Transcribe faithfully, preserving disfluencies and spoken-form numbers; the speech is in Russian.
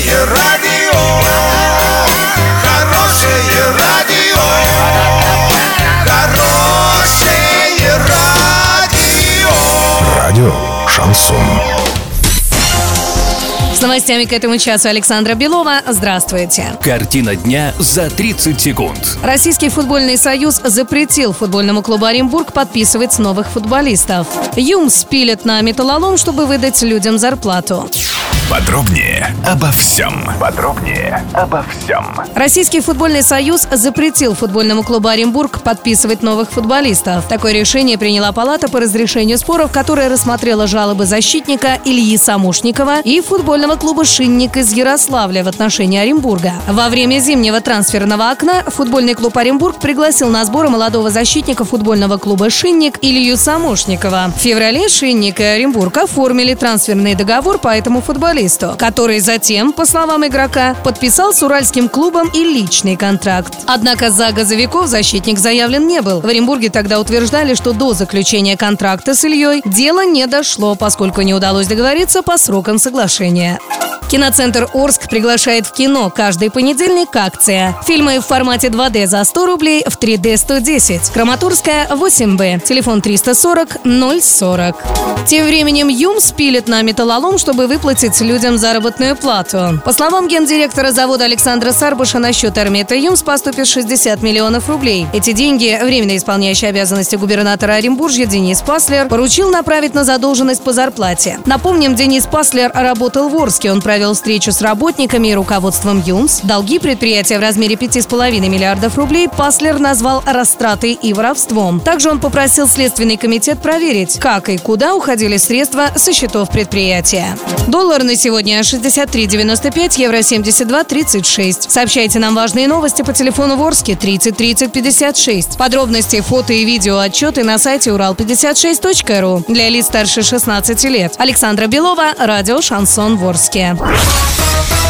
Хорошее радио, хорошее радио, хорошее радио. Радио Шансон. С новостями к этому часу Александра Белова. Здравствуйте. Картина дня за тридцать секунд. Российский футбольный союз запретил футбольному клубу «Оренбург» подписывать новых футболистов. Юмс пилят на металлолом, чтобы выдать людям зарплату. Подробнее обо всем. Подробнее обо всем. Российский футбольный союз запретил футбольному клубу «Оренбург» подписывать новых футболистов. Такое решение приняла Палата по разрешению споров, которая рассмотрела жалобы защитника Ильи Самушникова и футбольного клуба «Шинник» из Ярославля в отношении Оренбурга. Во время зимнего трансферного окна футбольный клуб «Оренбург» пригласил на сборы молодого защитника футбольного клуба «Шинник» Илью Самушникова. В феврале «Шинник» и «Оренбург» оформили трансферный договор по этому футболисту, который затем, по словам игрока, подписал с уральским клубом и личный контракт. Однако за газовиков защитник заявлен не был. В Оренбурге тогда утверждали, что до заключения контракта с Ильей дело не дошло, поскольку не удалось договориться по срокам соглашения. Киноцентр Орск приглашает в кино каждый понедельник акция. Фильмы в формате два дэ за сто рублей, в три дэ сто десять. Краматорская восемь бэ. Телефон триста сорок ноль сорок. Тем временем Юмс пилит на металлолом, чтобы выплатить людям заработную плату. По словам гендиректора завода Александра Сарбуша, на счет Эрмита Юмс поступит шестьдесят миллионов рублей. Эти деньги временно исполняющий обязанности губернатора Оренбуржья Денис Паслер поручил направить на задолженность по зарплате. Напомним, Денис Паслер работал в Орске. Он провел встречу с работниками и руководством Юмс. Долги предприятия в размере пять с половиной миллиардов рублей Паслер назвал растратой и воровством. Также он попросил Следственный комитет проверить, как и куда уходили средства со счетов предприятия. Доллар на сегодня шестьдесят три девяносто пять, евро семьдесят два тридцать шесть. Сообщайте нам важные новости по телефону в Орске тридцать тридцать пятьдесят шесть. Подробности, фото и видео отчеты на сайте урал пятьдесят шесть точка ру для лиц старше шестнадцати лет. Александра Белова, радио Шансон в Орске. We'll be right back.